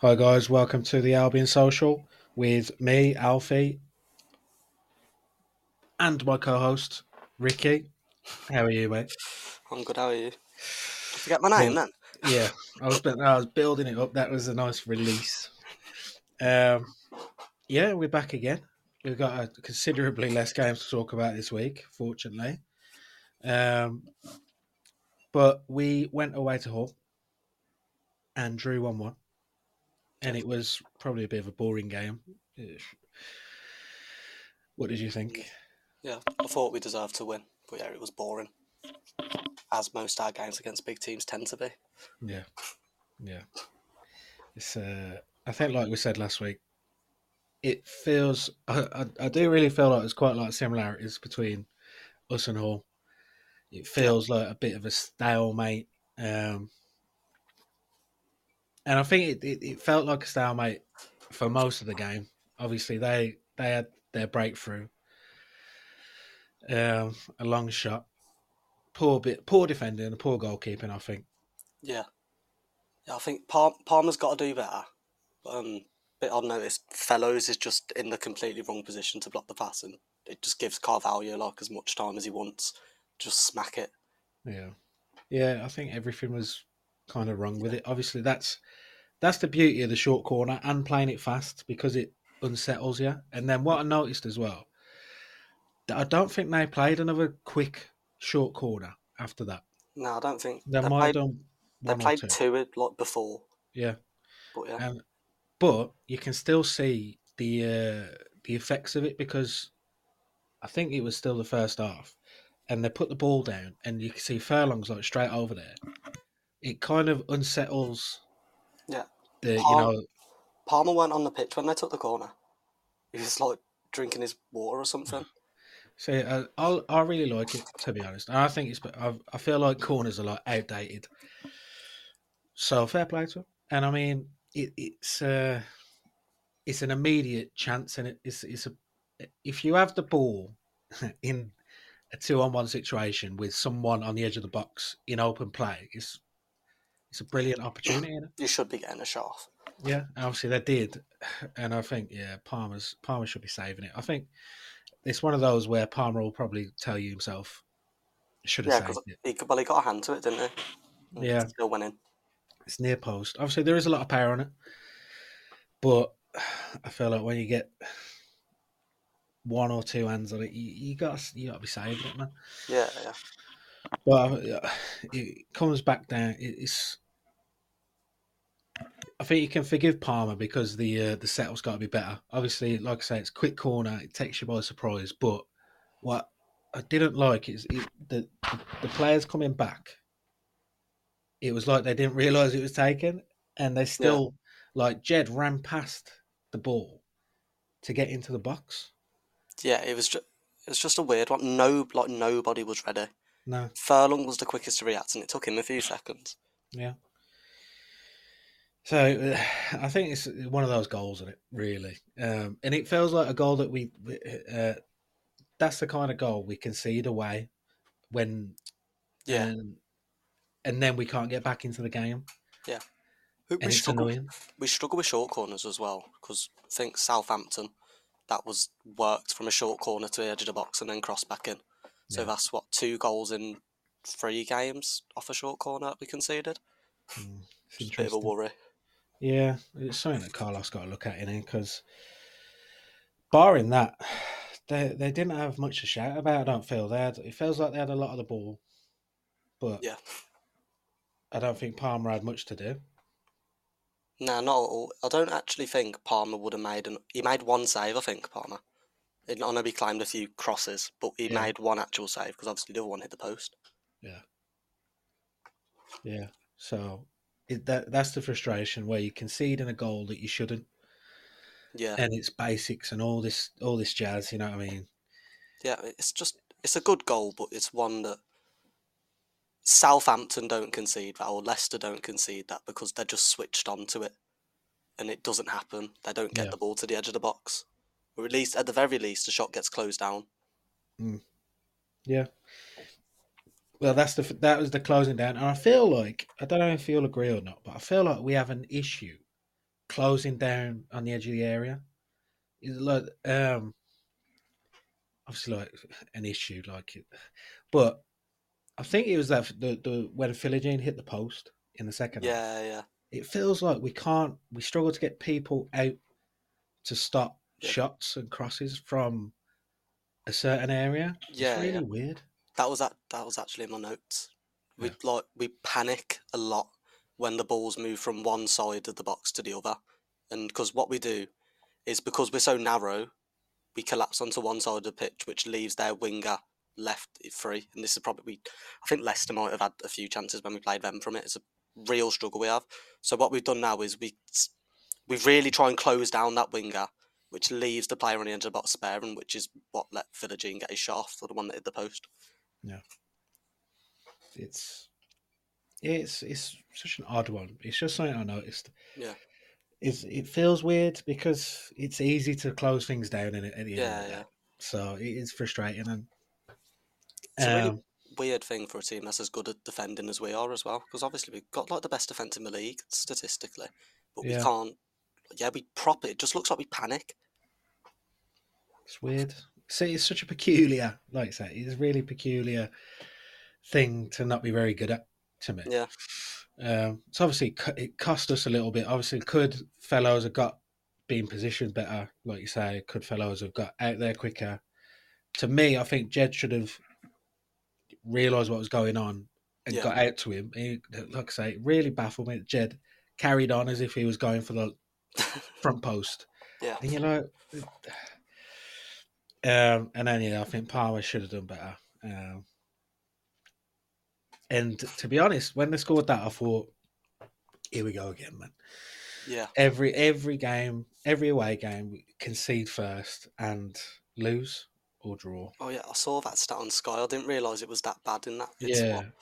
Hi guys, welcome to the Albion Social with me, Alfie, and my co-host, Ricky. How are you, mate? I'm good, how are you? I forget my name then. Yeah, I was building it up. That was a nice release. Yeah, we're back again. We've got considerably less games to talk about this week, fortunately. But we went away to Hull and drew 1-1. And it was probably a bit of a boring game. What did you think? Yeah, I thought we deserved to win. But yeah, it was boring. As most our games against big teams tend to be. Yeah. Yeah. It's, I think like we said last week, it feels... I do really feel like there's quite a lot of similarities between us and Hull. It feels like a bit of a stalemate. And I think it felt like a stalemate for most of the game. Obviously, they had their breakthrough. A long shot. Poor defending and poor goalkeeping, I think. Yeah, I think Palmer's got to do better. Bit odd notice, Fellows is just in the completely wrong position to block the pass, and it just gives Carvalho like as much time as he wants. Just smack it. Yeah, I think everything was kind of wrong with it. Obviously, that's the beauty of the short corner and playing it fast, because it unsettles you. And then what I noticed as well, I don't think they played another quick short corner after that. No, I don't think they might have done. They played two like before. Yeah, but you can still see the effects of it, because I think it was still the first half, and they put the ball down, and you can see Furlong's like straight over there. It kind of unsettles. Yeah. Palmer weren't on the pitch when they took the corner. He was like drinking his water or something. So I really like it, to be honest. And I think I feel like corners are like outdated. So fair play to him. And I mean, it's an immediate chance, and if you have the ball in a 2-on-1 situation with someone on the edge of the box in open play, it's a brilliant opportunity, isn't it? You should be getting a shot off. Yeah, obviously they did. And I think, yeah, Palmer should be saving it. I think it's one of those where Palmer will probably tell you himself, should have saved it. He got a hand to it, didn't he? And it still went in. It's near post. Obviously, there is a lot of power on it. But I feel like when you get one or two hands on it, you got to be saving it, man. Yeah. Well, it comes back down. I think you can forgive Palmer because the settle's got to be better. Obviously, like I say, it's quick corner. It takes you by surprise. But what I didn't like is the players coming back. It was like they didn't realise it was taken, and they still like Jed ran past the ball to get into the box. Yeah, it was just a weird one. Nobody was ready. No. Furlong was the quickest to react, and it took him a few seconds. Yeah. So I think it's one of those goals, isn't it, really? And it feels like a goal that that's the kind of goal we concede away when... Yeah. And then we can't get back into the game. Yeah. We struggle with short corners as well, because I think Southampton, that was worked from a short corner to the edge of the box and then crossed back in. So that's, what, 2 goals in 3 games off a short corner that we conceded? It's a bit of a worry. Yeah, it's something that Carlos got to look at, innit? Because barring that, they didn't have much to shout about, I don't feel. It feels like they had a lot of the ball, but I don't think Palmer had much to do. No, not at all. I don't actually think Palmer would have made... He made 1 save, I think, Palmer. I know he claimed a few crosses, but he made 1 actual save because obviously the other one hit the post. Yeah. So that's the frustration where you concede in a goal that you shouldn't. Yeah. And it's basics and all this jazz. You know what I mean? Yeah, it's a good goal, but it's one that Southampton don't concede that, or Leicester don't concede that, because they're just switched on to it, and it doesn't happen. They don't get the ball to the edge of the box. Or at least, at the very least, the shot gets closed down. Yeah. Well, that was the closing down. And I feel like, I don't know if you'll agree or not, but I feel like we have an issue closing down on the edge of the area is like obviously like an issue, like it. But I think it was that the when Philogene hit the post in the second half. Yeah. It feels like we struggle to get people out to stop shots and crosses from a certain area. It's really weird. That was actually in my notes. We panic a lot when the balls move from one side of the box to the other, and because what we do is because we're so narrow, we collapse onto one side of the pitch, which leaves their winger left free. And this is probably, I think Leicester might have had a few chances when we played them from it. It's a real struggle we have. So what we've done now is we really try and close down that winger, which leaves the player on the end of the box spare, and which is what let Philogene get his shot off, or the one that hit the post. Yeah. It's such an odd one. It's just something I noticed. Yeah. It feels weird because it's easy to close things down at the end of the day. So it is frustrating. And it's a really weird thing for a team that's as good at defending as we are as well, because obviously we've got like the best defence in the league statistically, but we can't. Yeah, we prop it. It just looks like we panic. It's weird. See, it's such a peculiar, like I say, it's a really peculiar thing to not be very good at, to me. Yeah. So obviously it cost us a little bit. Obviously, could Fellows have been positioned better, like you say? Could Fellows have got out there quicker? To me, I think Jed should have realised what was going on and got out to him. He, like I say, it really baffled me. Jed carried on as if he was going for the front post. Yeah. And I think Palmer should have done better. And to be honest, when they scored that, I thought, here we go again, man. Yeah. Every game, every away game, we concede first and lose or draw. Oh, yeah. I saw that stat on Sky. I didn't realise it was that bad in that. It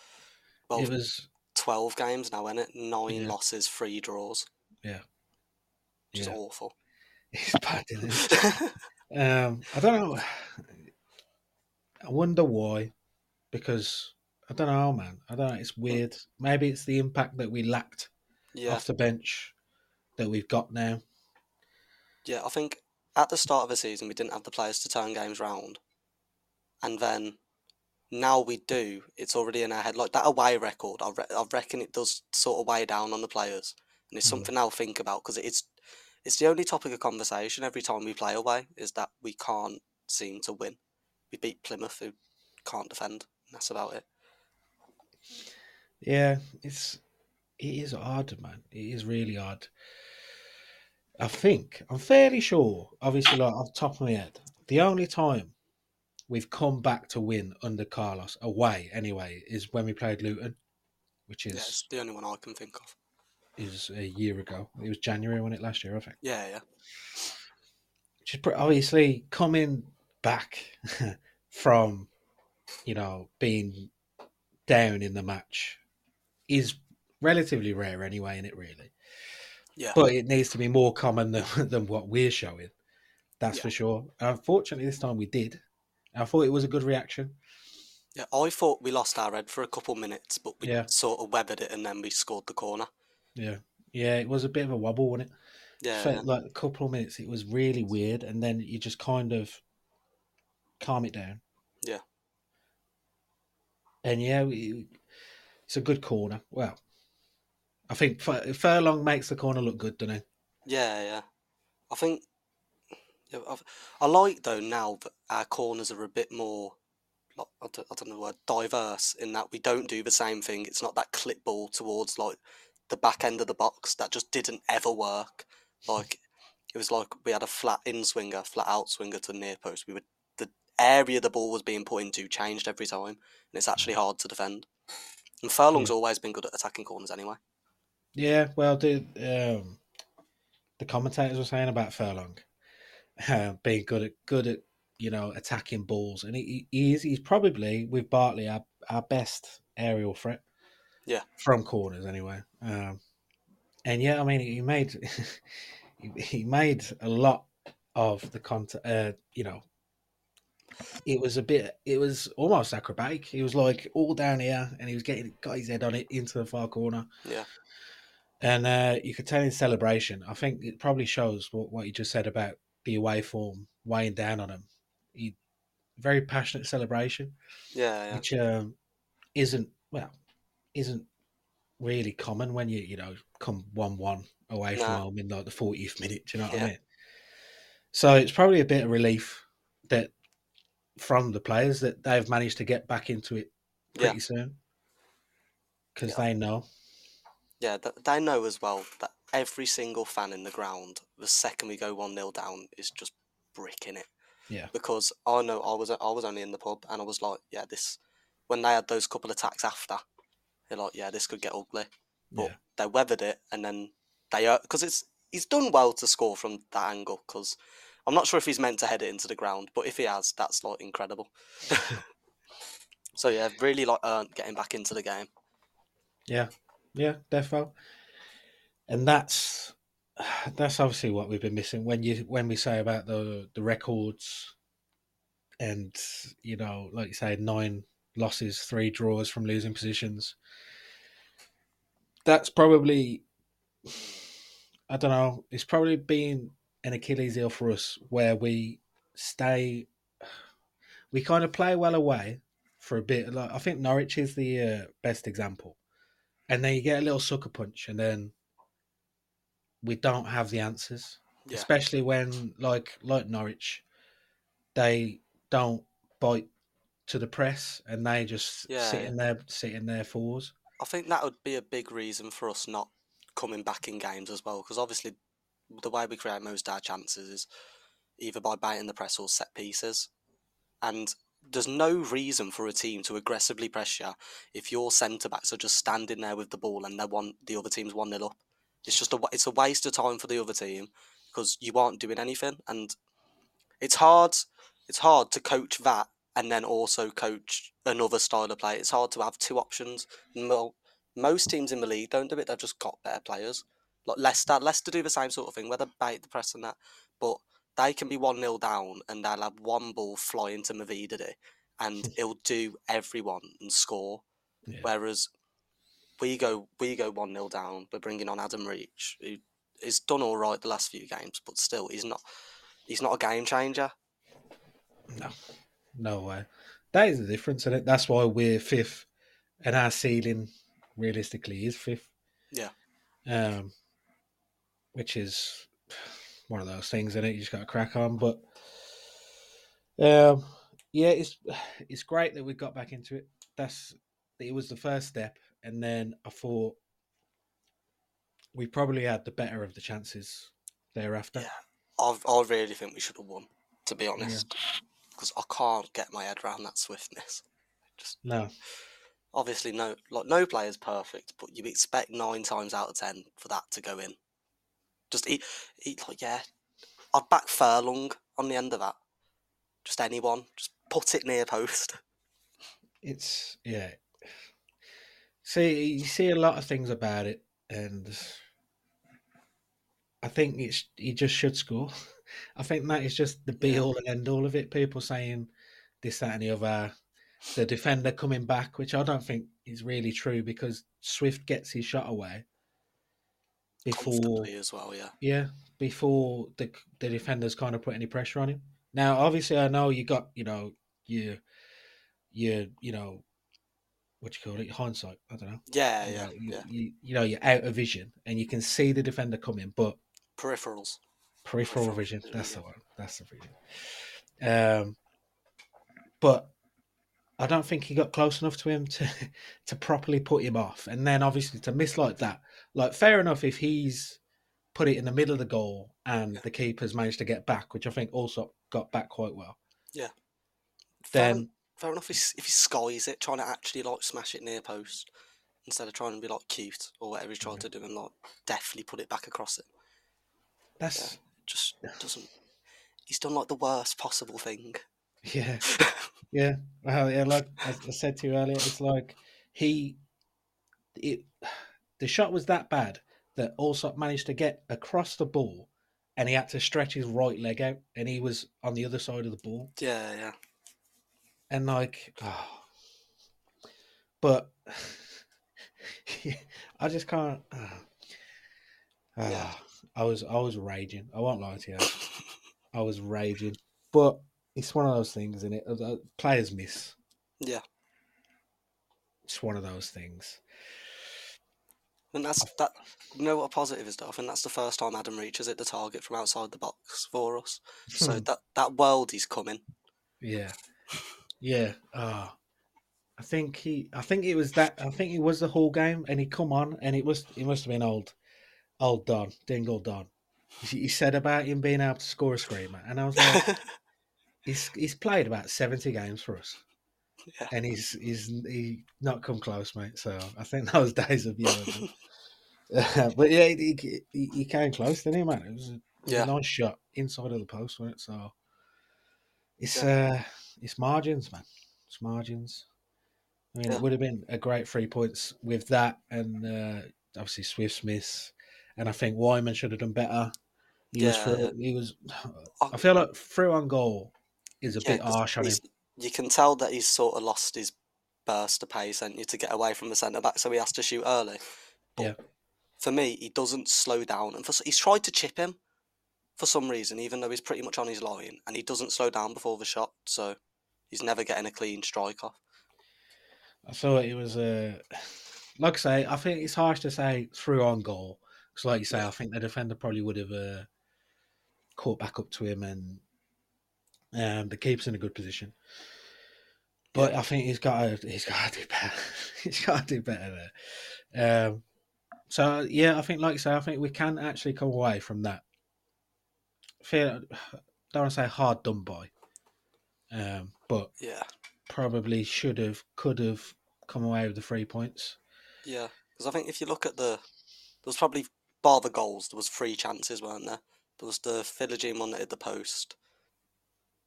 was 12 games now, isn't it? 9 losses, 3 draws. Yeah. Which is awful. It's bad, isn't it? I don't know. I wonder why. Because... I don't know, man. I don't know. It's weird. Maybe it's the impact that we lacked off the bench that we've got now. Yeah, I think at the start of the season, we didn't have the players to turn games round. And then now we do. It's already in our head. Like that away record, I reckon it does sort of weigh down on the players. And it's something I'll think about, because it's the only topic of conversation every time we play away, is that we can't seem to win. We beat Plymouth, who can't defend. And that's about it. Yeah, it is odd, man. It is really odd. I'm fairly sure, obviously, like off the top of my head, the only time we've come back to win under Carlos, away anyway, is when we played Luton, which is... Yeah, it's the only one I can think of. Is a year ago. It was January, wasn't it, last year, I think? Yeah. Which is obviously coming back from, being... down in the match is relatively rare anyway, isn't it, really? Yeah. But it needs to be more common than what we're showing. That's for sure. Unfortunately, this time we did. I thought it was a good reaction. Yeah, I thought we lost our head for a couple minutes, but we sort of weathered it and then we scored the corner. Yeah. Yeah, it was a bit of a wobble, wasn't it? Yeah. So, like a couple of minutes, it was really weird. And then you just kind of calm it down. Yeah. And it's a good corner. Well, I think Furlong makes the corner look good, doesn't he? Yeah. I think... I like, though, now that our corners are a bit more, like, I don't know the word, diverse, in that we don't do the same thing. It's not that clip ball towards, like, the back end of the box. That just didn't ever work. Like, it was like we had a flat in-swinger, flat out-swinger to near post. We were... area the ball was being put into changed every time, and it's actually hard to defend. And Furlong's always been good at attacking corners anyway. Yeah, well, the commentators were saying about Furlong being good at attacking balls, and he's probably with Bartley our best aerial threat. Yeah, from corners anyway. I mean, he made he made a lot of the contact. It was almost acrobatic. He was like all down here, and he was got his head on it into the far corner. Yeah. And you could tell in celebration, I think it probably shows what you just said about the away form weighing down on him. He, very passionate celebration, yeah. Which isn't really common when you come 1-1 away from home in like the 40th minute. Do you know what I mean? So it's probably a bit of relief that from the players that they've managed to get back into it pretty soon, because they know. Yeah, they know as well that every single fan in the ground, the second we go 1-0 down, is just bricking it. Yeah. Because I know I was only in the pub and I was like, yeah, this, when they had those couple of attacks after, they're like, yeah, this could get ugly. But they weathered it, and then because he's done well to score from that angle, because I'm not sure if he's meant to head it into the ground, but if he has, that's like incredible. So yeah, really like getting back into the game. Yeah. Yeah, defo. And that's obviously what we've been missing when we say about the records, and like you say, 9 losses, 3 draws from losing positions. That's probably, I don't know, it's probably been an Achilles heel for us, where we kind of play well away for a bit. Like, I think Norwich is the best example, and then you get a little sucker punch, and then we don't have the answers, especially when like Norwich, they don't bite to the press and they just sit in their fours. I think that would be a big reason for us not coming back in games as well, because obviously the way we create most of our chances is either by biting the press or set pieces, and there's no reason for a team to aggressively pressure if your centre backs are just standing there with the ball and they want the other team's 1-0 up. It's just it's a waste of time for the other team, because you aren't doing anything, and it's hard to coach that and then also coach another style of play. It's hard to have two options. Most teams in the league don't do it. They've just got better players. Like Leicester do the same sort of thing, where they bait the press and that, but they can be 1-0 down and they'll have one ball fly into Mavididi and it'll do everyone and score. Yeah. Whereas we go 1-0 down, we're bringing on Adam Reach, who has done all right the last few games, but still he's not a game changer. No way. That is the difference, and that's why we're 5th, and our ceiling realistically is 5th. Yeah. Which is one of those things, isn't it? You just got to crack on. But it's great that we got back into it. It was the first step. And then I thought we probably had the better of the chances thereafter. Yeah, I really think we should have won, to be honest, because I can't get my head around that swiftness. Just no. Obviously, no player's perfect, but you expect 9 times out of 10 for that to go in. Just I'd back Furlong on the end of that. Just anyone, just put it near post. It's See, you see a lot of things about it, and I think he just should score. I think that is just the be-all and end-all of it. People saying this, that and the other, the defender coming back, which I don't think is really true, because Swift gets his shot away before as well, before the defenders kind of put any pressure on him. Now, obviously, I know you got, hindsight, I don't know. You're out of vision and you can see the defender coming, but... Peripheral vision, that's the one. That's the vision. But I don't think he got close enough to him to properly put him off. And then, obviously, to miss like that, like, fair enough if he's put it in the middle of the goal and the keeper's managed to get back, which I think also got back quite well. Yeah. Then... Fair enough if he skies it, trying to actually like smash it near post instead of trying to be like cute or whatever he tried to do and like deftly put it back across it. That's just doesn't. He's done like the worst possible thing. Yeah, yeah. Well, yeah. Like I said to you earlier, it's like the shot was that bad that Allsop managed to get across the ball, and he had to stretch his right leg out, and he was on the other side of the ball. Yeah, yeah. And but I just can't. I was raging. I won't lie to you. I was raging. But it's one of those things, isn't it? Players miss. Yeah. It's one of those things. And that's that. You know what a positive is, though? I think that's the first time Adam Reach has hit the target from outside the box for us. So that world he's coming. Yeah. Yeah. I think it was the Hull game, and he come on, and it must have been old Don, Dingle Don. He said about him being able to score a screamer, and I was like, he's played about 70 games for us, yeah. And he's not come close, mate. So I think those days of yours. But yeah, he came close, didn't he, man? It was a nice shot inside of the post, wasn't it? So it's margins, man. It's margins. I mean, it would have been a great 3 points with that, and obviously Swift's miss, and I think Wyman should have done better. He was. I feel like through on goal is a bit harsh on him. You can tell that he's sort of lost his burst of pace, and to get away from the centre back, so he has to shoot early. But for me, he doesn't slow down, and he's tried to chip him for some reason, even though he's pretty much on his line, and he doesn't slow down before the shot, so he's never getting a clean strike off. I thought it was like I say, I think it's harsh to say through on goal. Because like you say, I think the defender probably would have caught back up to him, and the keeper's in a good position. But I think he's got to do better. He's got to do better there. I think like you say, I think we can actually come away from that. Don't want to say hard done by, but probably could have come away with the 3 points. Yeah, because I think if you look at there was probably, bar the goals, there was 3 chances, weren't there? There was the Philogene one that hit the post,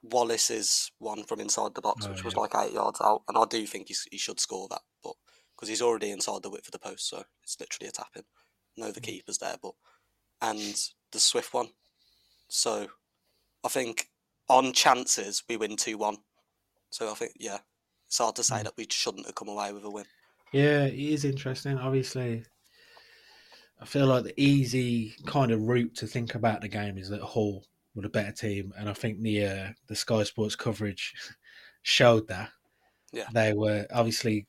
Wallace's one from inside the box, which was like 8 yards out, and I do think he should score that, but because he's already inside the width of the post, so it's literally a tap-in. No, the keeper's there, but... And the Swift one. So, I think on chances, we win 2-1. So I think, it's hard to say that we shouldn't have come away with a win. Yeah, it is interesting. Obviously, I feel like the easy kind of route to think about the game is that Hull were a better team, and I think the Sky Sports coverage showed that. Yeah, they were obviously.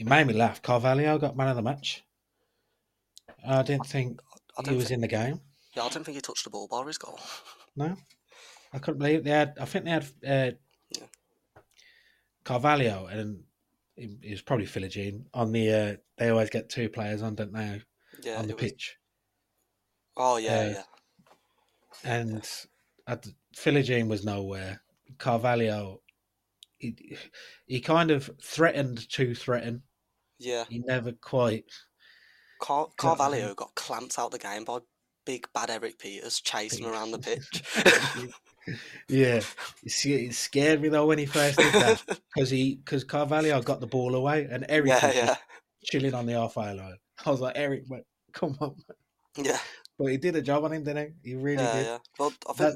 It made me laugh. Carvalho got man of the match. I didn't think he was in the game. Yeah, I don't think he touched the ball bar his goal. No, I couldn't believe they had. I think they had Carvalho, and it was probably Philogene on the. They always get 2 players on, don't they? Yeah, on the pitch. Oh, yeah. And Philogene was nowhere. Carvalho, he kind of threatened to threaten. Yeah. He never quite... Carvalho got clamped out the game by big, bad Eric Peters, chasing him around the pitch. Yeah. It scared me, though, when he first did that. Because Carvalho got the ball away, and Eric was chilling on the halfway line. I was like, Eric, mate, come on, mate. Yeah. But he did a job on him, didn't he? He really did. Yeah, well, I think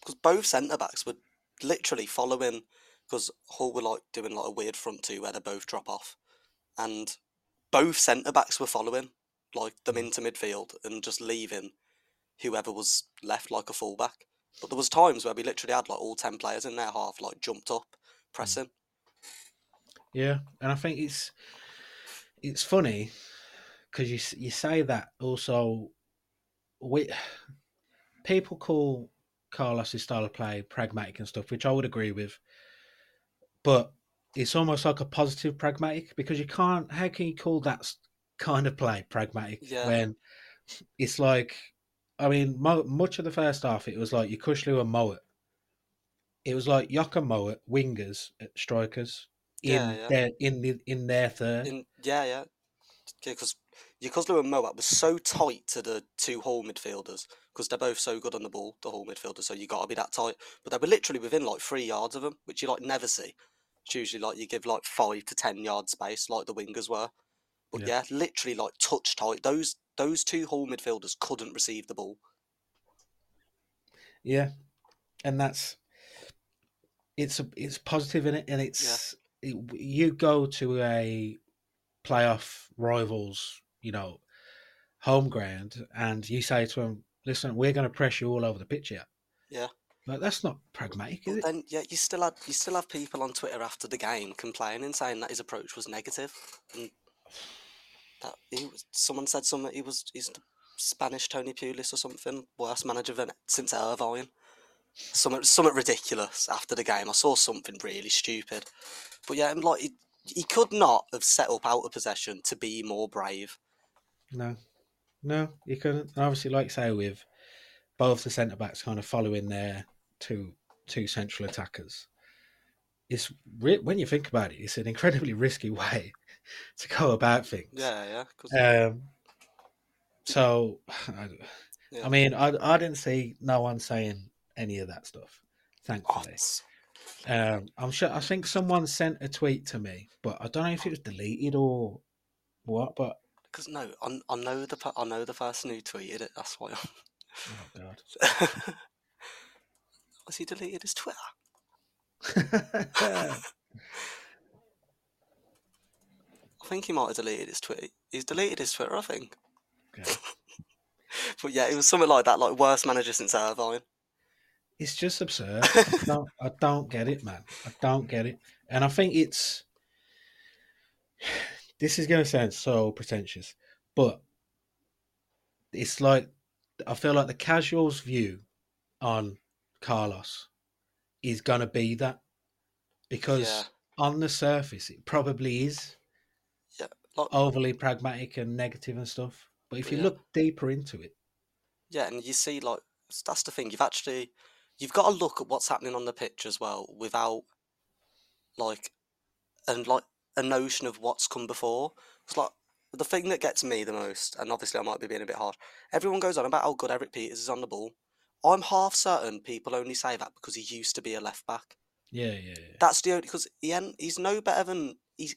because both centre-backs were literally following, because Hull were doing a weird front two where they both drop off. And both centre-backs were following them into midfield and just leaving whoever was left like a full-back. But there was times where we literally had all 10 players in their half, jumped up, pressing. Yeah, and I think it's funny... Because you say that also, people call Carlos's style of play pragmatic and stuff, which I would agree with. But it's almost like a positive pragmatic, because how can you call that kind of play pragmatic when it's much of the first half, it was Yokoshlu and Mowat. It was Yokoshlu and Mowat, wingers, strikers, in their third. Because Yokoshlu and Mowat was so tight to the 2 Hull midfielders, because they're both so good on the ball, the Hull midfielders, so you got to be that tight. But they were literally within 3 yards of them, which you never see. It's usually you give 5 to 10 yard space, like the wingers were. But literally touch tight. Those 2 Hull midfielders couldn't receive the ball. Yeah, and that's it's positive in it, and you go to a playoff rivals, home ground and you say to them, listen, we're going to press you all over the pitch here. Yeah. Like, that's not pragmatic, is it? Then, yeah, you still have people on Twitter after the game complaining, saying that his approach was negative, and that someone said something. He's the Spanish Tony Pulis or something, worst manager since Irvine. Something ridiculous after the game. I saw something really stupid, but yeah, like he could not have set up out of possession to be more brave. No, he couldn't. And obviously, like say with both the centre backs kind of following their two central attackers. It's when you think about it, it's an incredibly risky way to go about things. Yeah, yeah. So, I mean, I didn't see no one saying any of that stuff, thankfully. I'm sure. I think someone sent a tweet to me, but I don't know if it was deleted or what. But because no, I know the person who tweeted it. That's why. Oh God! Has he deleted his Twitter? I think he might have deleted his Twitter. He's deleted his Twitter, I think. Okay. But yeah, it was something like that, like worst manager since Irvine. It's just absurd. I don't get it, man. I don't get it, and I think it's. This is going to sound so pretentious, but it's like. I feel like the casual's view on Carlos is going to be that because on the surface it probably is overly pragmatic and negative and stuff. But if you look deeper into it, and you see like that's the thing. You've got to look at what's happening on the pitch as well, without like a notion of what's come before. It's like. The thing that gets me the most, and obviously I might be being a bit harsh, everyone goes on about how good Eric Peters is on the ball. I'm half certain people only say that because he used to be a left back. Yeah. That's the only because he's no better than he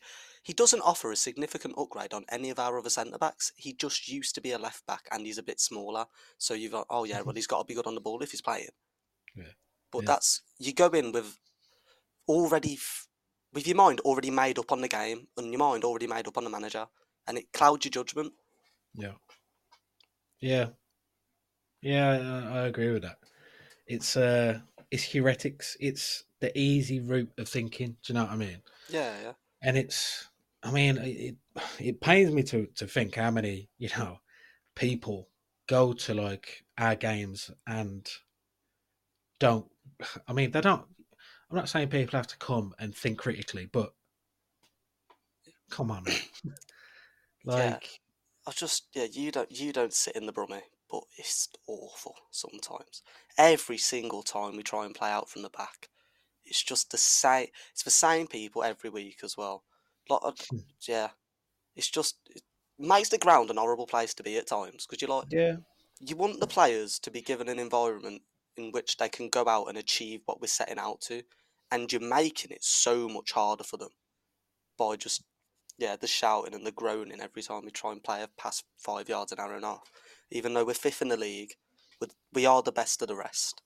doesn't offer a significant upgrade on any of our other centre backs. He just used to be a left back and he's a bit smaller. So you've got well he's got to be good on the ball if he's playing. Yeah, but that's you go in with already with your mind already made up on the game and your mind already made up on the manager. And it clouds your judgment. Yeah. I agree with that. It's heretics. It's the easy route of thinking. Do you know what I mean? Yeah. And it's, I mean, it pains me to think how many people go to like our games and don't. I mean, they don't. I'm not saying people have to come and think critically, but come on, man. You don't sit in the Brummie, but it's awful sometimes. Every single time we try and play out from the back, it's just the same. It's the same people every week as well. It makes the ground an horrible place to be at times because you want the players to be given an environment in which they can go out and achieve what we're setting out to, and you're making it so much harder for them by just. Yeah, the shouting and the groaning every time we try and play a pass 5 yards an hour and a half. Even though we're fifth in the league, we are the best of the rest.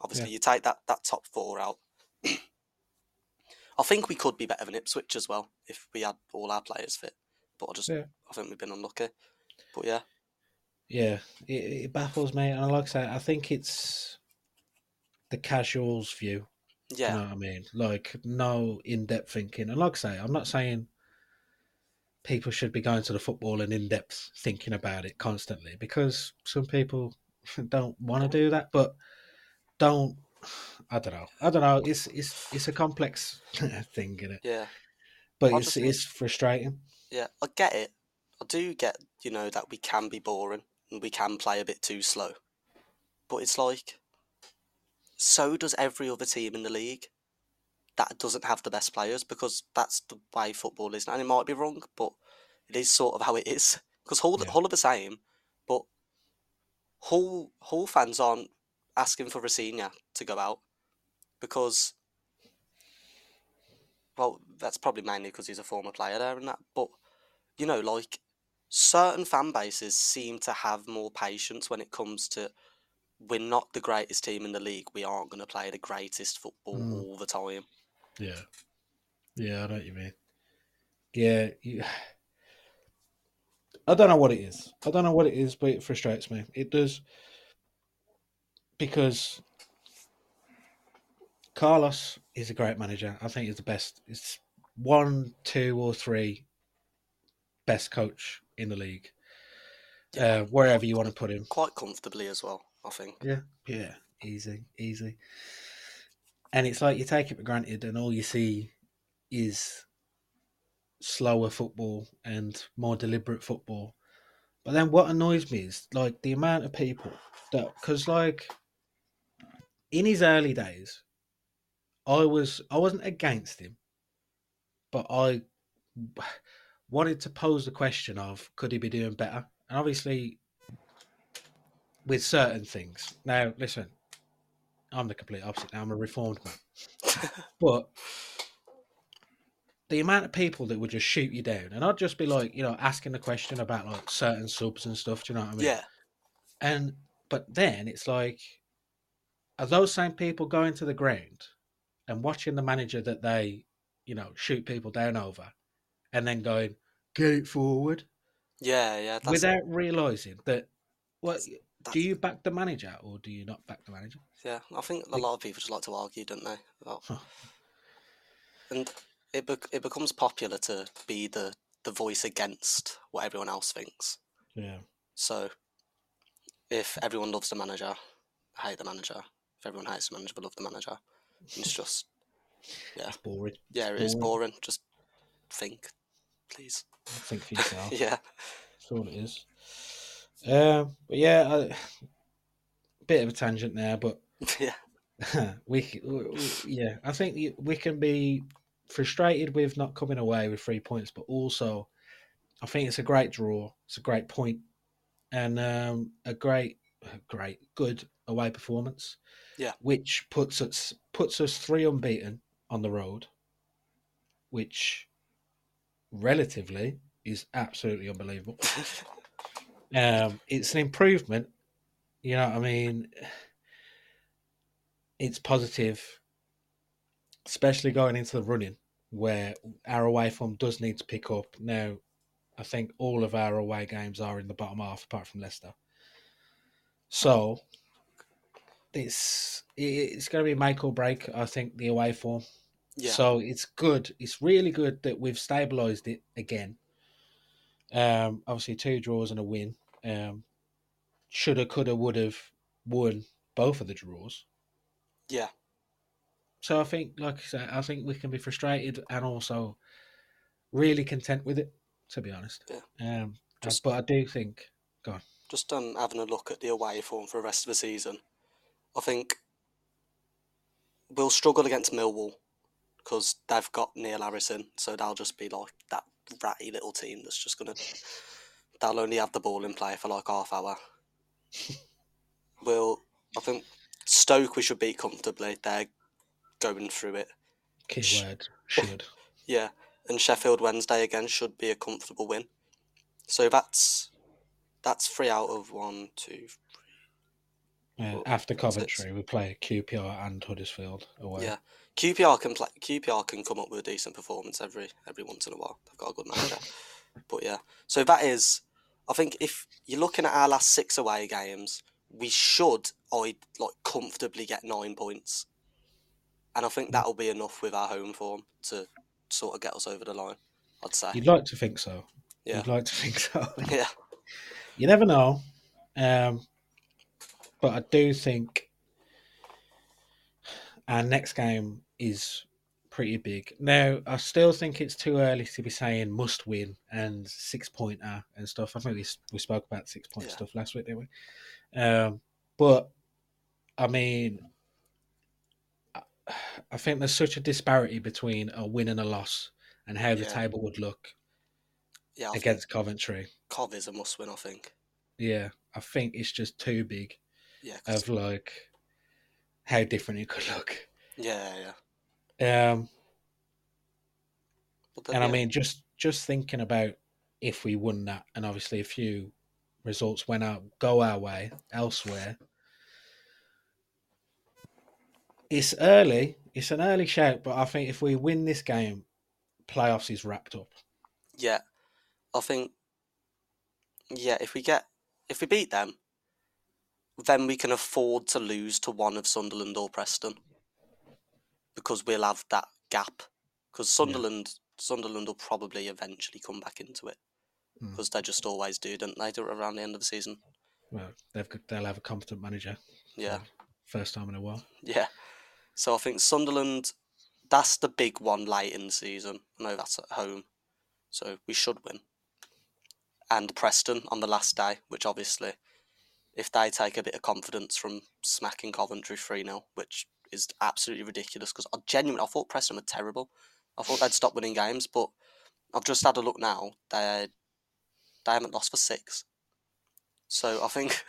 Obviously, you take that top four out. I think we could be better than Ipswich as well if we had all our players fit. But I think we've been unlucky. But it baffles me. And like I say, I think it's the casual's view. Yeah, you know what I mean, like no in-depth thinking. And like I say, I'm not saying. People should be going to the football and in-depth thinking about it constantly because some people don't want to do that, but don't... I don't know. It's a complex thing, isn't it? Yeah. But it's frustrating. Yeah, I get it. I do get, that we can be boring and we can play a bit too slow. But it's like... So does every other team in the league. That doesn't have the best players because that's the way football is. And it might be wrong, but it is sort of how it is. Because Hull are the same, but Hull fans aren't asking for Rafinha to go out because, well, that's probably mainly because he's a former player there and that. But, like certain fan bases seem to have more patience when it comes to we're not the greatest team in the league. We aren't going to play the greatest football all the time. Yeah, I know what you mean. Yeah, I don't know what it is. I don't know what it is, but it frustrates me. It does. Because Carlos is a great manager. I think he's the best. It's one, two, or three best coach in the league. Yeah. Wherever you want to put him. Quite comfortably as well, I think. Yeah. Yeah. Easy. Easy. And it's like you take it for granted and all you see is slower football and more deliberate football. But then what annoys me is like the amount of people that, because like in his early days, I wasn't against him, but I wanted to pose the question of could he be doing better? And obviously with certain things. Now listen, I'm the complete opposite now, I'm a reformed man. But the amount of people that would just shoot you down, and I'd just be like, you know, asking the question about like certain subs and stuff. Do you know what I mean? Yeah. And but then it's like, are those same people going to the ground and watching the manager that they, you know, shoot people down over, and then going get it forward? Yeah, yeah. That's without realizing that, well, do you back the manager or do you not back the manager? Yeah, I think a lot of people just like to argue, don't they? About... and it becomes popular to be the voice against what everyone else thinks. Yeah. So if everyone loves the manager, hate the manager. If everyone hates the manager, but love the manager, it's just... yeah. It's boring. Yeah, it is boring. Just think, please. Think for yourself. Yeah. That's all it is. But yeah, bit of a tangent there, but... yeah. Yeah, I think we can be... frustrated with not coming away with 3 points, but also I think it's a great draw. It's a great point and a good away performance. Yeah, which puts us three unbeaten on the road, which relatively is absolutely unbelievable. It's an improvement. You know what I mean? It's positive. Especially going into the running, where our away form does need to pick up. Now, I think all of our away games are in the bottom half, apart from Leicester. So, it's going to be make or break, I think, the away form. Yeah. So, it's good. It's really good that we've stabilised it again. Obviously, 2 draws and a win. Shoulda, coulda, would've won both of the draws. Yeah. So I think, like I said, I think we can be frustrated and also really content with it, to be honest. Yeah. But I do think, go on. Just having a look at the away form for the rest of the season, I think we'll struggle against Millwall because they've got Neil Harrison, so they'll just be like that ratty little team that's just going to... they'll only have the ball in play for like half hour. I think Stoke we should beat comfortably. They're going through it. Keyword should. Yeah, and Sheffield Wednesday again should be a comfortable win. So that's 3 out of 1, 2, 3. Yeah, after Coventry, we play QPR and Huddersfield away. Yeah, QPR can come up with a decent performance every once in a while. They've got a good manager, but yeah. So that is, I think, if you're looking at our last 6 away games, we should comfortably get 9 points. And I think that'll be enough with our home form to sort of get us over the line, I'd say. You'd like to think so. Yeah. You'd like to think so. Yeah. You never know. But I do think our next game is pretty big. Now, I still think it's too early to be saying must win and 6-pointer and stuff. I think we spoke about 6-point stuff last week, didn't we? But, I mean... I think there's such a disparity between a win and a loss and how the table would look against Coventry. Cov is a must win, I think. Yeah, I think it's just too big of like how different it could look. Yeah, yeah. I mean, just thinking about if we won that, and obviously a few results go our way elsewhere. It's early. It's an early shout, but I think if we win this game, playoffs is wrapped up. Yeah. I think Yeah, if we beat them, then we can afford to lose to one of Sunderland or Preston because we'll have that gap. Because Sunderland will probably eventually come back into it because they just always do, don't they? Around the end of the season. Well, they'll have a competent manager. Yeah, first time in a while. Yeah, so I think Sunderland. That's the big one late in the season. I know that's at home, so we should win. And Preston on the last day, which obviously, if they take a bit of confidence from smacking Coventry 3-0, which is absolutely ridiculous, because I thought Preston were terrible. I thought they'd stop winning games, but I've just had a look now. They haven't lost for 6. So I think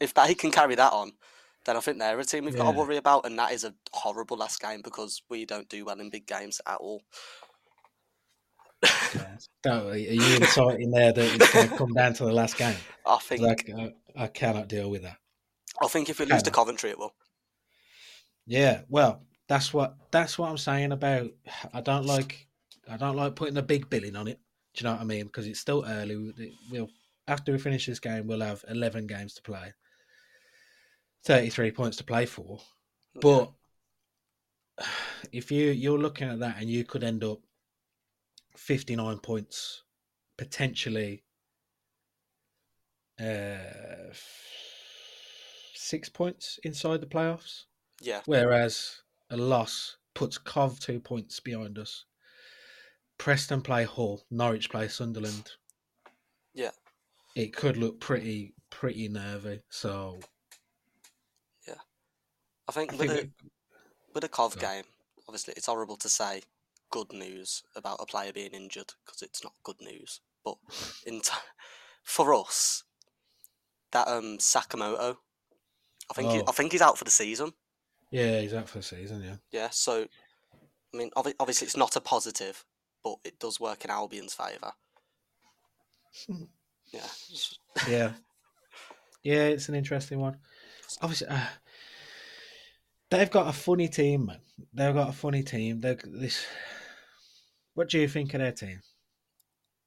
if they can carry that on, then I think they're a team we've got to worry about, and that is a horrible last game because we don't do well in big games at all. Are you inciting there that it's going to come down to the last game? I think I cannot deal with that. I think if we lose to Coventry, it will. Yeah, well, that's what I'm saying about. I don't like putting a big billing on it. Do you know what I mean? Because it's still early. We'll after we finish this game, we'll have 11 games to play. 33 points to play for, but if you're looking at that and you could end up 59 points, potentially 6 points inside the playoffs. Yeah. Whereas a loss puts Cov 2 points behind us. Preston play Hull, Norwich play Sunderland. Yeah. It could look pretty nervy. So. I think with a Cov game, obviously it's horrible to say good news about a player being injured because it's not good news. But for us, that Sakamoto, I think he's out for the season. Yeah, he's out for the season. Yeah. Yeah. So, I mean, obviously it's not a positive, but it does work in Albion's favour. Yeah. Yeah. Yeah, it's an interesting one. Obviously. They've got a funny team, man. What do you think of their team?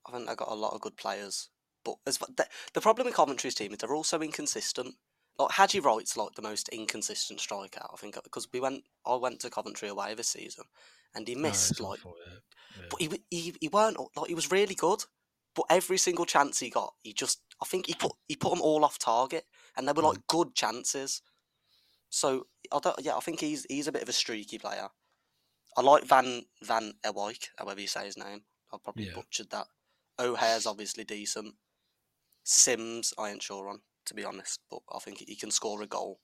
I think they've got a lot of good players. But the problem with Coventry's team is they're all so inconsistent. Like Hadji Wright's like the most inconsistent striker, I think, because I went to Coventry away this season and he missed But he weren't like he was really good, but every single chance he got, he put them all off target and they were like good chances. So I think he's a bit of a streaky player. I like Van Ewyk, however you say his name. I probably butchered that. O'Hare's obviously decent. Sims, I ain't sure on, to be honest, but I think he can score a goal.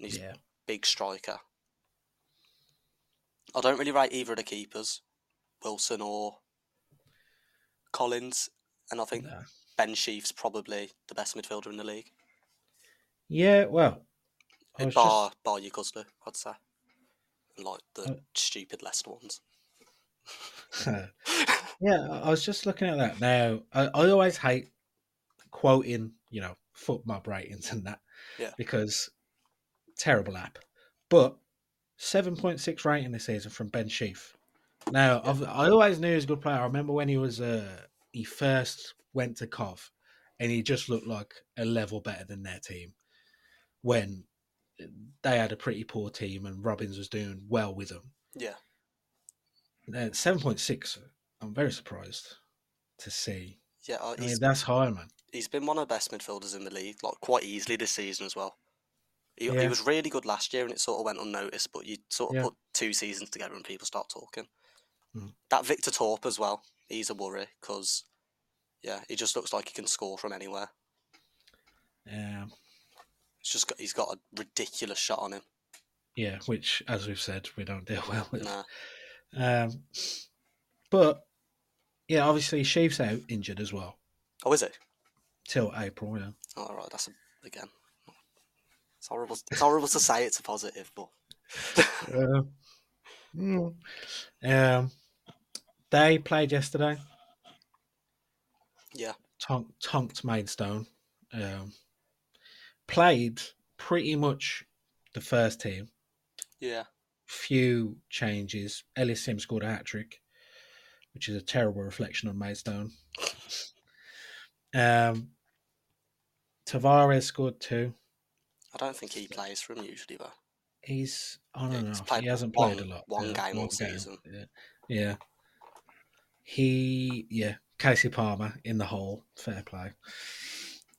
And he's a big striker. I don't really rate either of the keepers, Wilson or Collins, and I think Ben Sheaf's probably the best midfielder in the league. Yeah, well. Bar Yokoshlu, I'd say. Like the stupid Leicester ones. Yeah, I was just looking at that now. I always hate quoting, foot mob ratings and that. Yeah. Because terrible app. But 7.6 rating this season from Ben Sheaf. Now, I always knew he was a good player. I remember when he first went to Cov and he just looked like a level better than their team. When they had a pretty poor team and Robbins was doing well with them. Yeah. 7.6, I'm very surprised to see. Yeah, that's high, man. He's been one of the best midfielders in the league, like quite easily this season as well. He was really good last year and it sort of went unnoticed, but you sort of put two seasons together and people start talking. Mm. That Victor Torp as well, he's a worry because, he just looks like he can score from anywhere. Yeah. He's got a ridiculous shot on him. Yeah, which, as we've said, we don't deal well with. Nah. But obviously Sheaf's out injured as well. Oh, is it? Till April, yeah. Oh, right, it's horrible. It's horrible to say it's a positive, but they played yesterday. Yeah, tonked Maidstone. Played pretty much the first team. Yeah. Few changes. Ellis Sims scored a hat-trick, which is a terrible reflection on Maidstone. Tavares scored two. I don't think he plays for him usually, though. He's on and off. He hasn't played a lot. One game all season. Yeah. Casey Palmer in the hole. Fair play.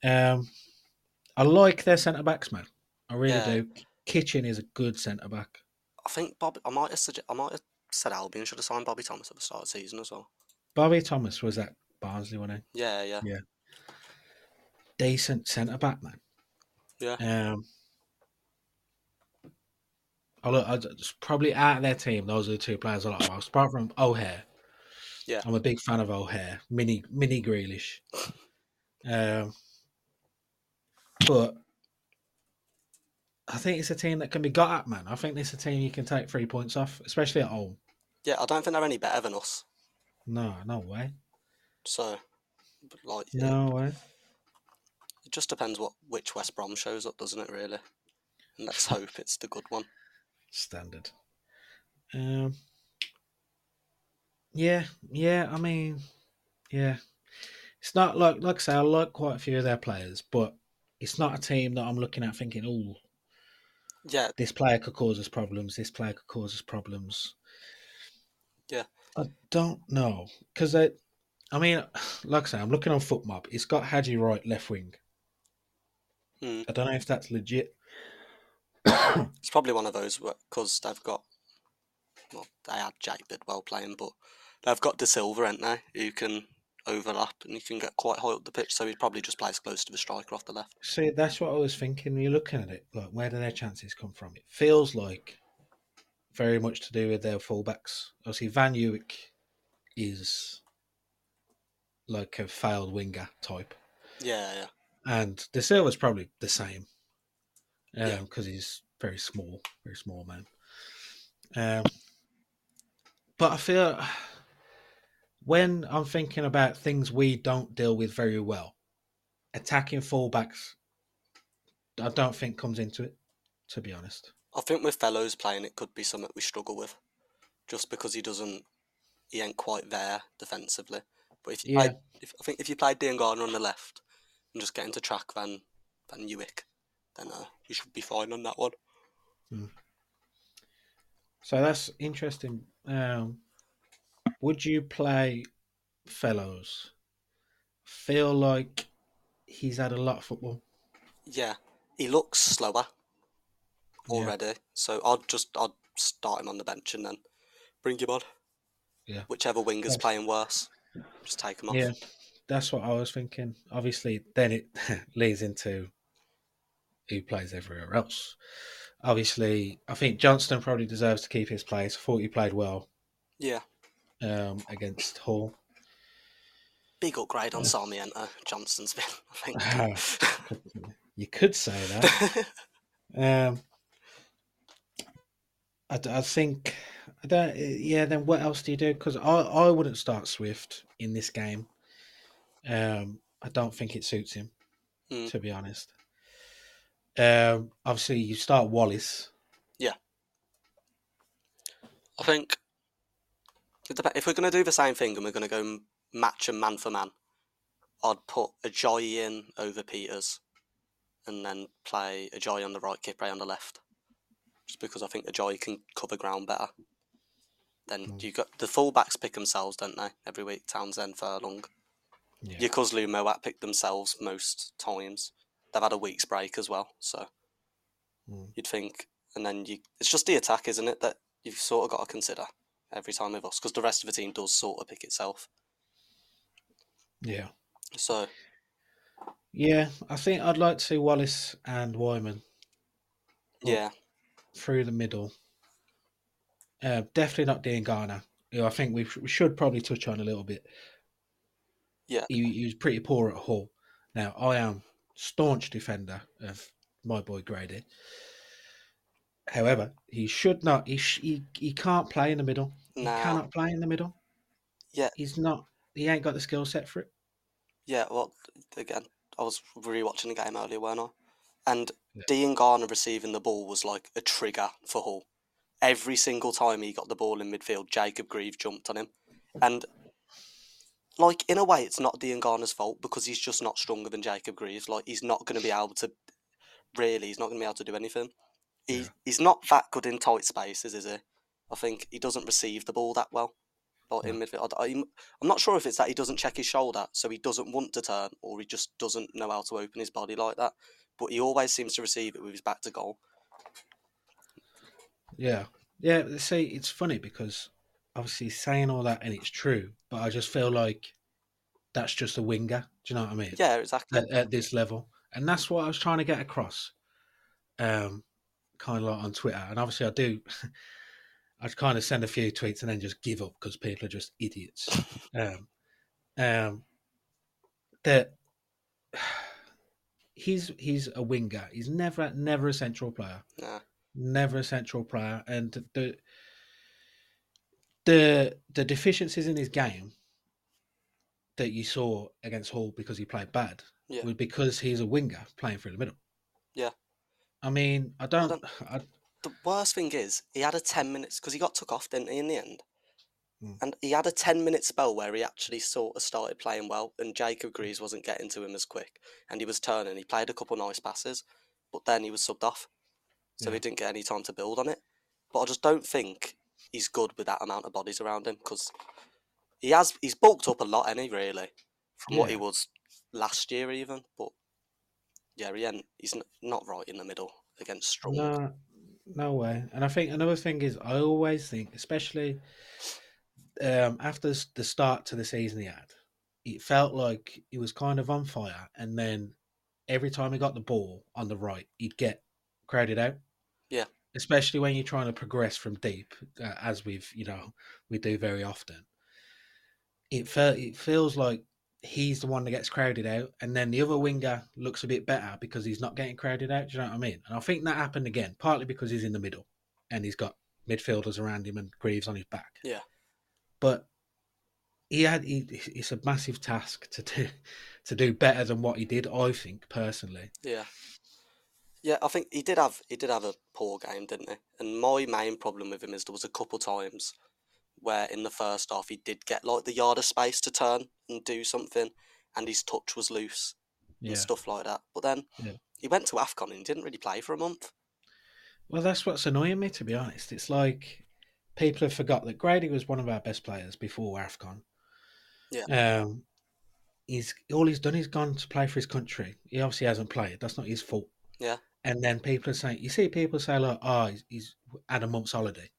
I like their centre backs, man. I really do. Kitchen is a good centre back. I think I might have said Albion should have signed Bobby Thomas at the start of the season as well. Bobby Thomas was at Barnsley, wasn't he? Yeah. Decent centre back, man. Yeah. Probably out of their team, those are the two players I like most, apart from O'Hare. Yeah. I'm a big fan of O'Hare. Mini Grealish. But I think it's a team that can be got at, man. I think it's a team you can take 3 points off, especially at home. Yeah, I don't think they're any better than us. No way. So, no way. It just depends which West Brom shows up, doesn't it, really? And let's hope it's the good one. Standard. It's not like I say, I like quite a few of their players, but it's not a team that I'm looking at thinking, this player could cause us problems, this player could cause us problems. Yeah. I don't know. Because, like I say, I'm looking on FootMob. It's got Hadji Wright left wing. I don't know if that's legit. It's probably one of those because they've got... Well, they had Jake Bidwell playing, but they've got De Silva, ain't they, who can overlap and you can get quite high up the pitch, so he'd probably just play as close to the striker off the left. See, that's what I was thinking. You're looking at it, like, where do their chances come from? It feels like very much to do with their fullbacks. Obviously, Van Ewyk is like a failed winger type. Yeah. And De Silva's probably the same because he's very small man. But I feel when I'm thinking about things we don't deal with very well, attacking fullbacks, I don't think comes into it, to be honest. I think with Fellows playing, it could be something we struggle with just because he ain't quite there defensively. But if you play Dean Garner on the left and just get into track Van Ewyk, then you should be fine on that one. Mm. So that's interesting. Would you play Fellows? Feel like he's had a lot of football. Yeah, he looks slower already. Yeah. So I'd start him on the bench and then bring him on. Yeah. Whichever winger's playing worse, just take him off. Yeah, that's what I was thinking. Obviously, then it leads into who plays everywhere else. Obviously, I think Johnston probably deserves to keep his place. I thought he played well. Yeah. Against Hull. Big upgrade on Sarmiento, Johnston's been, I think. You could say that. Then what else do you do? Because I wouldn't start Swift in this game. I don't think it suits him, to be honest. Obviously, you start Wallace. Yeah. I think if we're going to do the same thing and we're going to go match and man for man, I'd put Ajayi in over Peters and then play Ajayi on the right, Kipre on the left. Just because I think Ajayi can cover ground better. Then you got the fullbacks pick themselves, don't they? Every week, Townsend, Furlong. Yeah. Yokoshlu, Mowat pick themselves most times. They've had a week's break as well, so you'd think. And then it's just the attack, isn't it, that you've sort of got to consider every time with us, because the rest of the team does sort of pick itself. Yeah. So. Yeah, I think I'd like to see Wallace and Wyman. Yeah. Through the middle. Definitely not Dean Garner, who I think we should probably touch on a little bit. Yeah. He was pretty poor at Hull. Now, I am staunch defender of my boy Grady. However, he should not. He can't play in the middle. No. He cannot play in the middle. Yeah, he's not. He ain't got the skill set for it. Yeah. Well, again, I was rewatching the game earlier, weren't I? And Dean Garner receiving the ball was like a trigger for Hull. Every single time he got the ball in midfield, Jacob Greaves jumped on him, and like, in a way, it's not Dean Garner's fault because he's just not stronger than Jacob Greaves. Like, he's not going to be able to, really, he's not going to be able to do anything. He's not that good in tight spaces, is he? I think he doesn't receive the ball that well. Like in midfield, I'm not sure if it's that he doesn't check his shoulder, so he doesn't want to turn, or he just doesn't know how to open his body like that. But he always seems to receive it with his back to goal. Yeah. Yeah, they say it's funny because obviously saying all that and it's true, but I just feel like that's just a winger. Do you know what I mean? Yeah, exactly. At this level. And that's what I was trying to get across kind of like on Twitter. And obviously I do... I'd kind of send a few tweets and then just give up because people are just idiots. That he's a winger. He's never a central player. Nah. Never a central player. And the deficiencies in his game that you saw against Hull because he played bad were because he's a winger playing through the middle. Yeah. I mean, the worst thing is, he had a 10 minutes, because he got took off, didn't he, in the end? Mm. And he had a 10-minute spell where he actually sort of started playing well, and Jacob Greaves wasn't getting to him as quick. And he was turning, he played a couple nice passes, but then he was subbed off. So he didn't get any time to build on it. But I just don't think he's good with that amount of bodies around him, because he's bulked up a lot, hasn't he, really? From what he was last year, even. But, yeah, he's not right in the middle against strong. No way. And I think another thing is I always think, especially after the start to the season he had, it felt like he was kind of on fire. And then every time he got the ball on the right, he'd get crowded out. Yeah. Especially when you're trying to progress from deep, as we do very often. It feels like he's the one that gets crowded out. And then the other winger looks a bit better because he's not getting crowded out. Do you know what I mean? And I think that happened again, partly because he's in the middle and he's got midfielders around him and Greaves on his back. Yeah. But it's a massive task to do better than what he did, I think, personally. Yeah. Yeah, I think he did have a poor game, didn't he? And my main problem with him is there was a couple times where in the first half he did get like the yard of space to turn and do something, and his touch was loose and stuff like that. But then he went to AFCON and didn't really play for a month. Well, that's what's annoying me, to be honest. It's like people have forgot that Grady was one of our best players before AFCON. Yeah. He's done is gone to play for his country. He obviously hasn't played. That's not his fault. Yeah. And then people are saying, you see people say like, oh, he's had a month's holiday.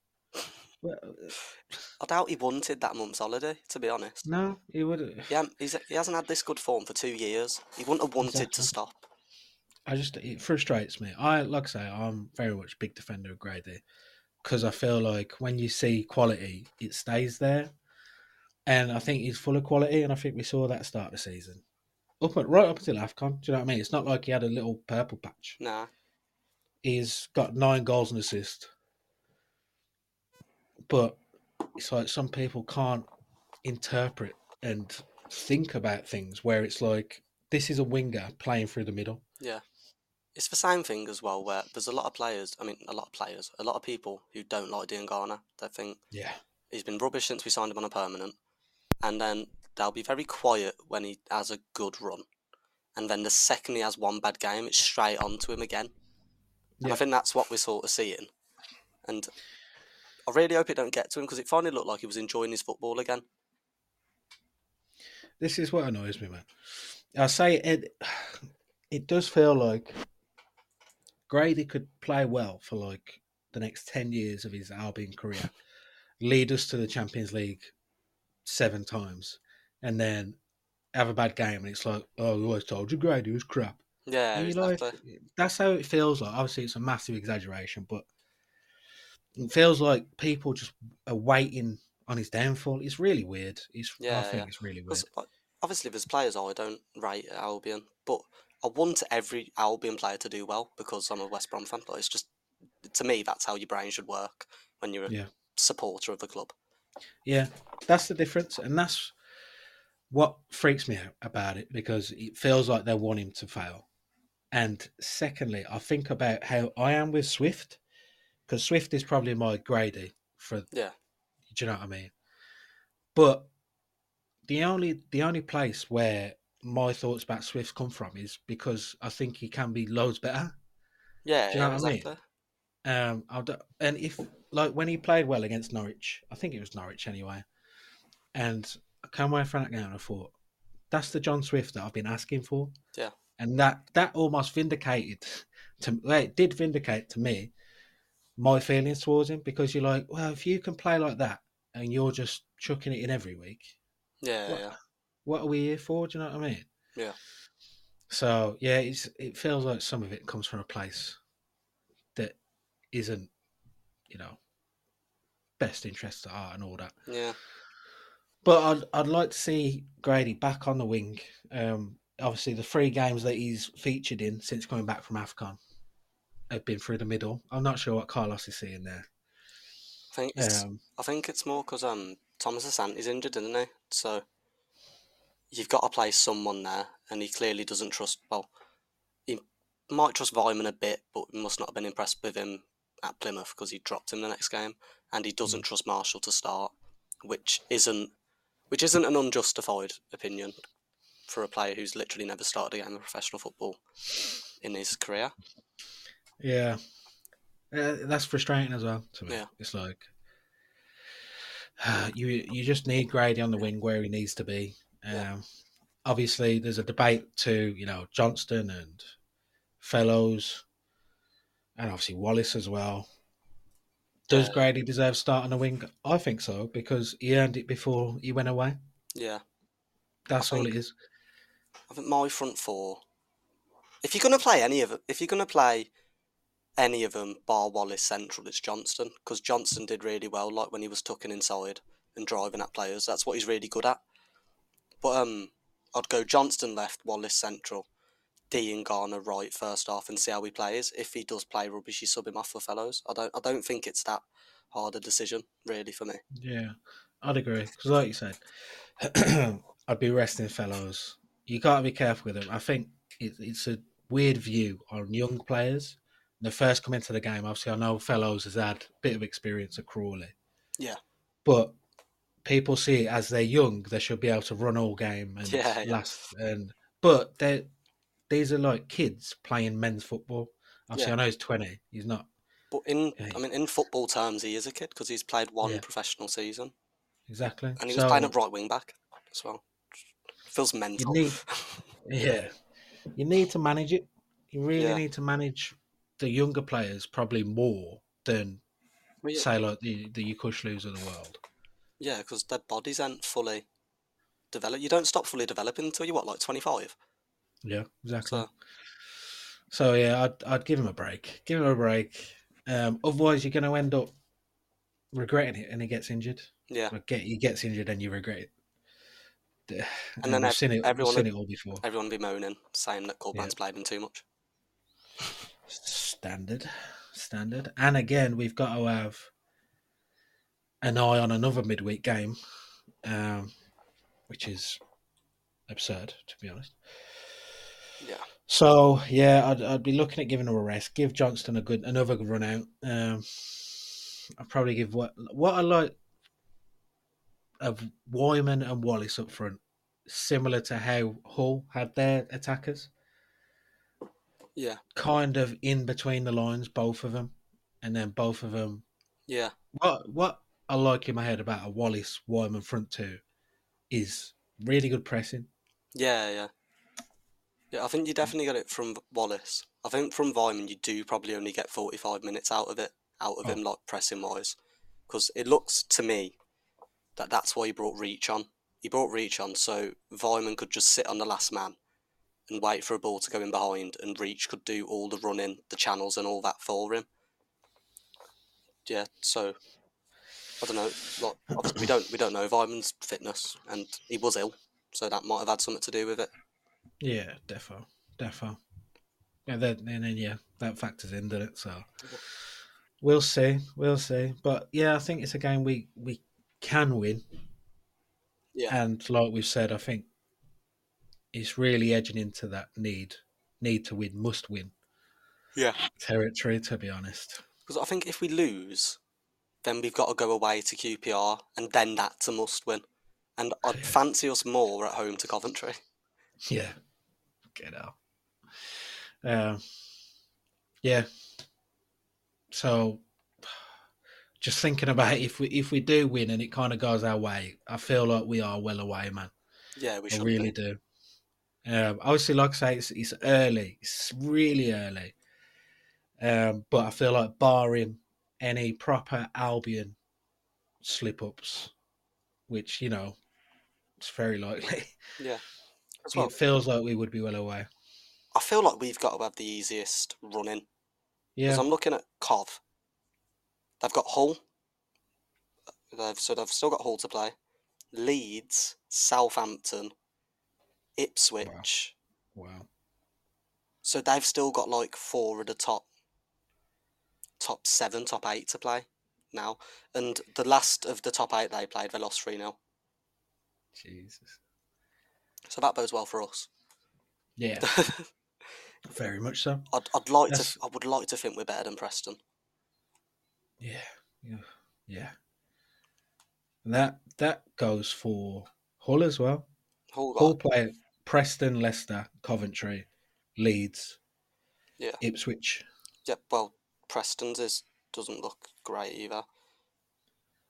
I doubt he wanted that month's holiday, to be honest. No, he wouldn't. Yeah, he hasn't had this good form for 2 years. He wouldn't have wanted to stop. It frustrates me. Like I say, I'm very much a big defender of Grady because I feel like when you see quality, it stays there. And I think he's full of quality, and I think we saw that start the season. Right up until AFCON, do you know what I mean? It's not like he had a little purple patch. Nah. He's got 9 goals and assists. But it's like some people can't interpret and think about things where it's like, this is a winger playing through the middle. Yeah. It's the same thing as well where there's a lot of people who don't like Dean Garner. They think he's been rubbish since we signed him on a permanent. And then they'll be very quiet when he has a good run. And then the second he has one bad game, it's straight on to him again. And I think that's what we're sort of seeing. And I really hope it don't get to him because it finally looked like he was enjoying his football again. This is what annoys me, man. I say it does feel like Grady could play well for like the next 10 years of his Albion career, lead us to the Champions League 7 times, and then have a bad game. And it's like, oh, I always told you Grady was crap. Yeah, exactly. Like, that's how it feels like. Obviously, it's a massive exaggeration, but it feels like people just are waiting on his downfall. It's really weird. It's really weird. Obviously, there's players I don't rate at Albion, but I want every Albion player to do well because I'm a West Brom fan. But it's just, to me, that's how your brain should work when you're a supporter of the club. Yeah, that's the difference. And that's what freaks me out about it because it feels like they want him to fail. And secondly, I think about how I am with Swift. Because Swift is probably my Grady for, do you know what I mean? But the only place where my thoughts about Swift come from is because I think he can be loads better. Yeah, do you know what exactly. I mean? And if like when he played well against Norwich, I think it was Norwich anyway, and I came away from that game and I thought, that's the John Swift that I've been asking for. Yeah, and that almost vindicated to it did vindicate to me my feelings towards him, because you're like, well, if you can play like that and you're just chucking it in every week, what are we here for? Do you know what I mean? Yeah. So yeah, it feels like some of it comes from a place that isn't, you know, best interests at heart and all that. Yeah. But I'd like to see Grady back on the wing. Obviously, the 3 games that he's featured in since coming back from AFCON have been through the middle. I'm not sure what Carlos is seeing there. I think it's more because Thomas Asante is injured, isn't he? So you've got to play someone there, and he clearly doesn't trust. Well, he might trust Wyman a bit, but he must not have been impressed with him at Plymouth because he dropped him the next game, and he doesn't trust Marshall to start, which isn't an unjustified opinion for a player who's literally never started a game of professional football in his career. Yeah. That's frustrating as well to me. Yeah. It's like, you just need Grady on the wing where he needs to be. Obviously, there's a debate to, you know, Johnston and Fellows and obviously Wallace as well. Does Grady deserve start on the wing? I think so, because he earned it before he went away. Yeah. That's all it is. I think my front 4, if you're going to play any of them, bar Wallace central, it's Johnston, because Johnston did really well, like when he was tucking inside and driving at players. That's what he's really good at. But I'd go Johnston left, Wallace central, Dean Garner right first half, and see how he plays. If he does play rubbish, you sub him off for Fellows. I don't think it's that hard a decision, really, for me. Yeah, I'd agree, because like you said, I'd be resting Fellows. You got to be careful with them. I think it's a weird view on young players. The first come into the game, obviously, I know Fellows has had a bit of experience at Crawley. Yeah. But people see it as they're young, they should be able to run all game and last. And but these are like kids playing men's football. Obviously, I know he's 20. He's not. But in football terms, he is a kid because he's played one professional season. Exactly. And he was playing at right wing back as well. Feels mental. You need to manage it. You really need to manage the younger players probably more than, say, like the Yokoshlus of the world. Yeah, because their bodies aren't fully developed. You don't stop fully developing until you're, 25? Yeah, exactly. So yeah, I'd give him a break. Otherwise, you're going to end up regretting it and he gets injured. Yeah. He gets injured and you regret it. And then we've seen it all before. Everyone be moaning, saying that Corberan's played him too much. Standard. And again, we've got to have an eye on another midweek game, which is absurd, to be honest. Yeah. So, yeah, I'd be looking at giving him a rest. Give Johnston another run out. I'd probably give what I like of Wyman and Wallace up front, similar to how Hull had their attackers. Yeah. Kind of in between the lines, both of them. And then both of them... Yeah. What I like in my head about a Wallace-Wyman front two is really good pressing. Yeah, I think you definitely get it from Wallace. I think from Wyman, you do probably only get 45 minutes out of him, like, pressing-wise. Because it looks to me that that's why he brought Reach on. He brought Reach on so Wyman could just sit on the last man and wait for a ball to go in behind, and Reach could do all the running, the channels and all that for him. Yeah, so I don't know. Like, obviously we don't know Vyman's fitness, and he was ill, so that might have had something to do with it. Yeah, defo. Yeah, then that factors in, doesn't it? So we'll see. But yeah, I think it's a game we can win. Yeah, and like we've said, I think it's really edging into that need to win, must win territory, to be honest. Because I think if we lose, then we've got to go away to QPR, and then that's a must win. And I'd fancy us more at home to Coventry. Yeah. Get out. Yeah. So, just thinking about if we do win and it kind of goes our way, I feel like we are well away, man. Yeah, we should. I really do. Obviously, like I say, it's early. It's really early. But I feel like barring any proper Albion slip-ups, which, you know, it's very likely. Yeah. Well, it feels like we would be well away. I feel like we've got to have the easiest run-in. Yeah. Because I'm looking at Cov. They've got Hull. They've still got Hull to play. Leeds, Southampton, Ipswich. Wow. So they've still got like four of the top seven, top eight to play now. And the last of the top eight they played, they lost 3-0. Jesus. So that bodes well for us. Yeah. Very much so. I would like to think we're better than Preston. Yeah. And that goes for Hull as well. Hull play Preston, Leicester, Coventry, Leeds, Ipswich. Yeah, well, Preston's doesn't look great either.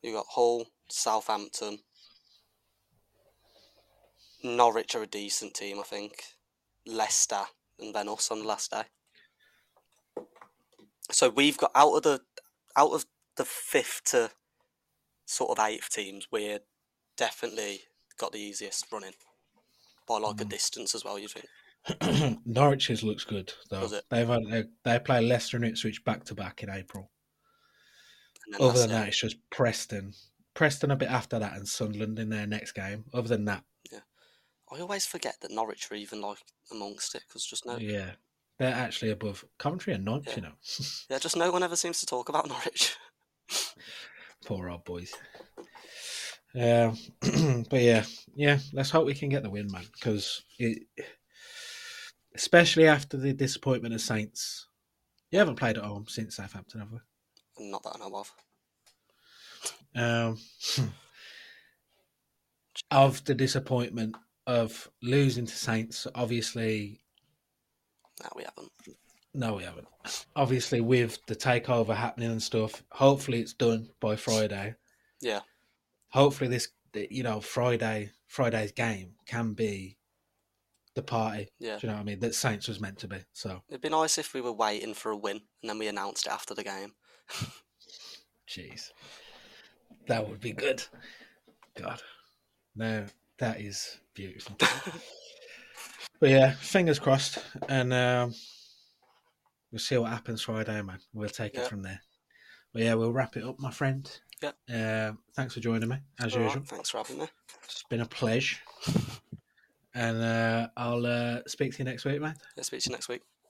You got Hull, Southampton, Norwich are a decent team, I think. Leicester, and then us on the last day. So we've got out of the fifth to sort of eighth teams, we're definitely got the easiest running by like a distance as well. You think Norwich's looks good though? Does it? They play Leicester and Ipswich back to back in April. Other than that, it's just Preston a bit after that, and Sunderland in their next game. Other than that, yeah. I always forget that Norwich are even like amongst it because just no. Yeah, they're actually above Coventry and Norwich. Yeah. You know. Yeah, just no one ever seems to talk about Norwich. Poor old boys. But yeah. Let's hope we can get the win, man. Because especially after the disappointment of Saints, you haven't played at home since Southampton, have we? Not that I know of. Of the disappointment of losing to Saints, obviously. No, we haven't. Obviously, with the takeover happening and stuff, hopefully it's done by Friday. Yeah. Hopefully this, you know, Friday's game can be the party. Yeah. Do you know what I mean? That Saints was meant to be. So it'd be nice if we were waiting for a win and then we announced it after the game. Jeez. That would be good. God. No, that is beautiful. But yeah, fingers crossed. And we'll see what happens Friday, man. We'll take it from there. But yeah, we'll wrap it up, my friend. Yeah. Thanks for joining me, as usual. Right, thanks for having me. It's been a pleasure. And I'll speak to you next week, man. Yeah, speak to you next week.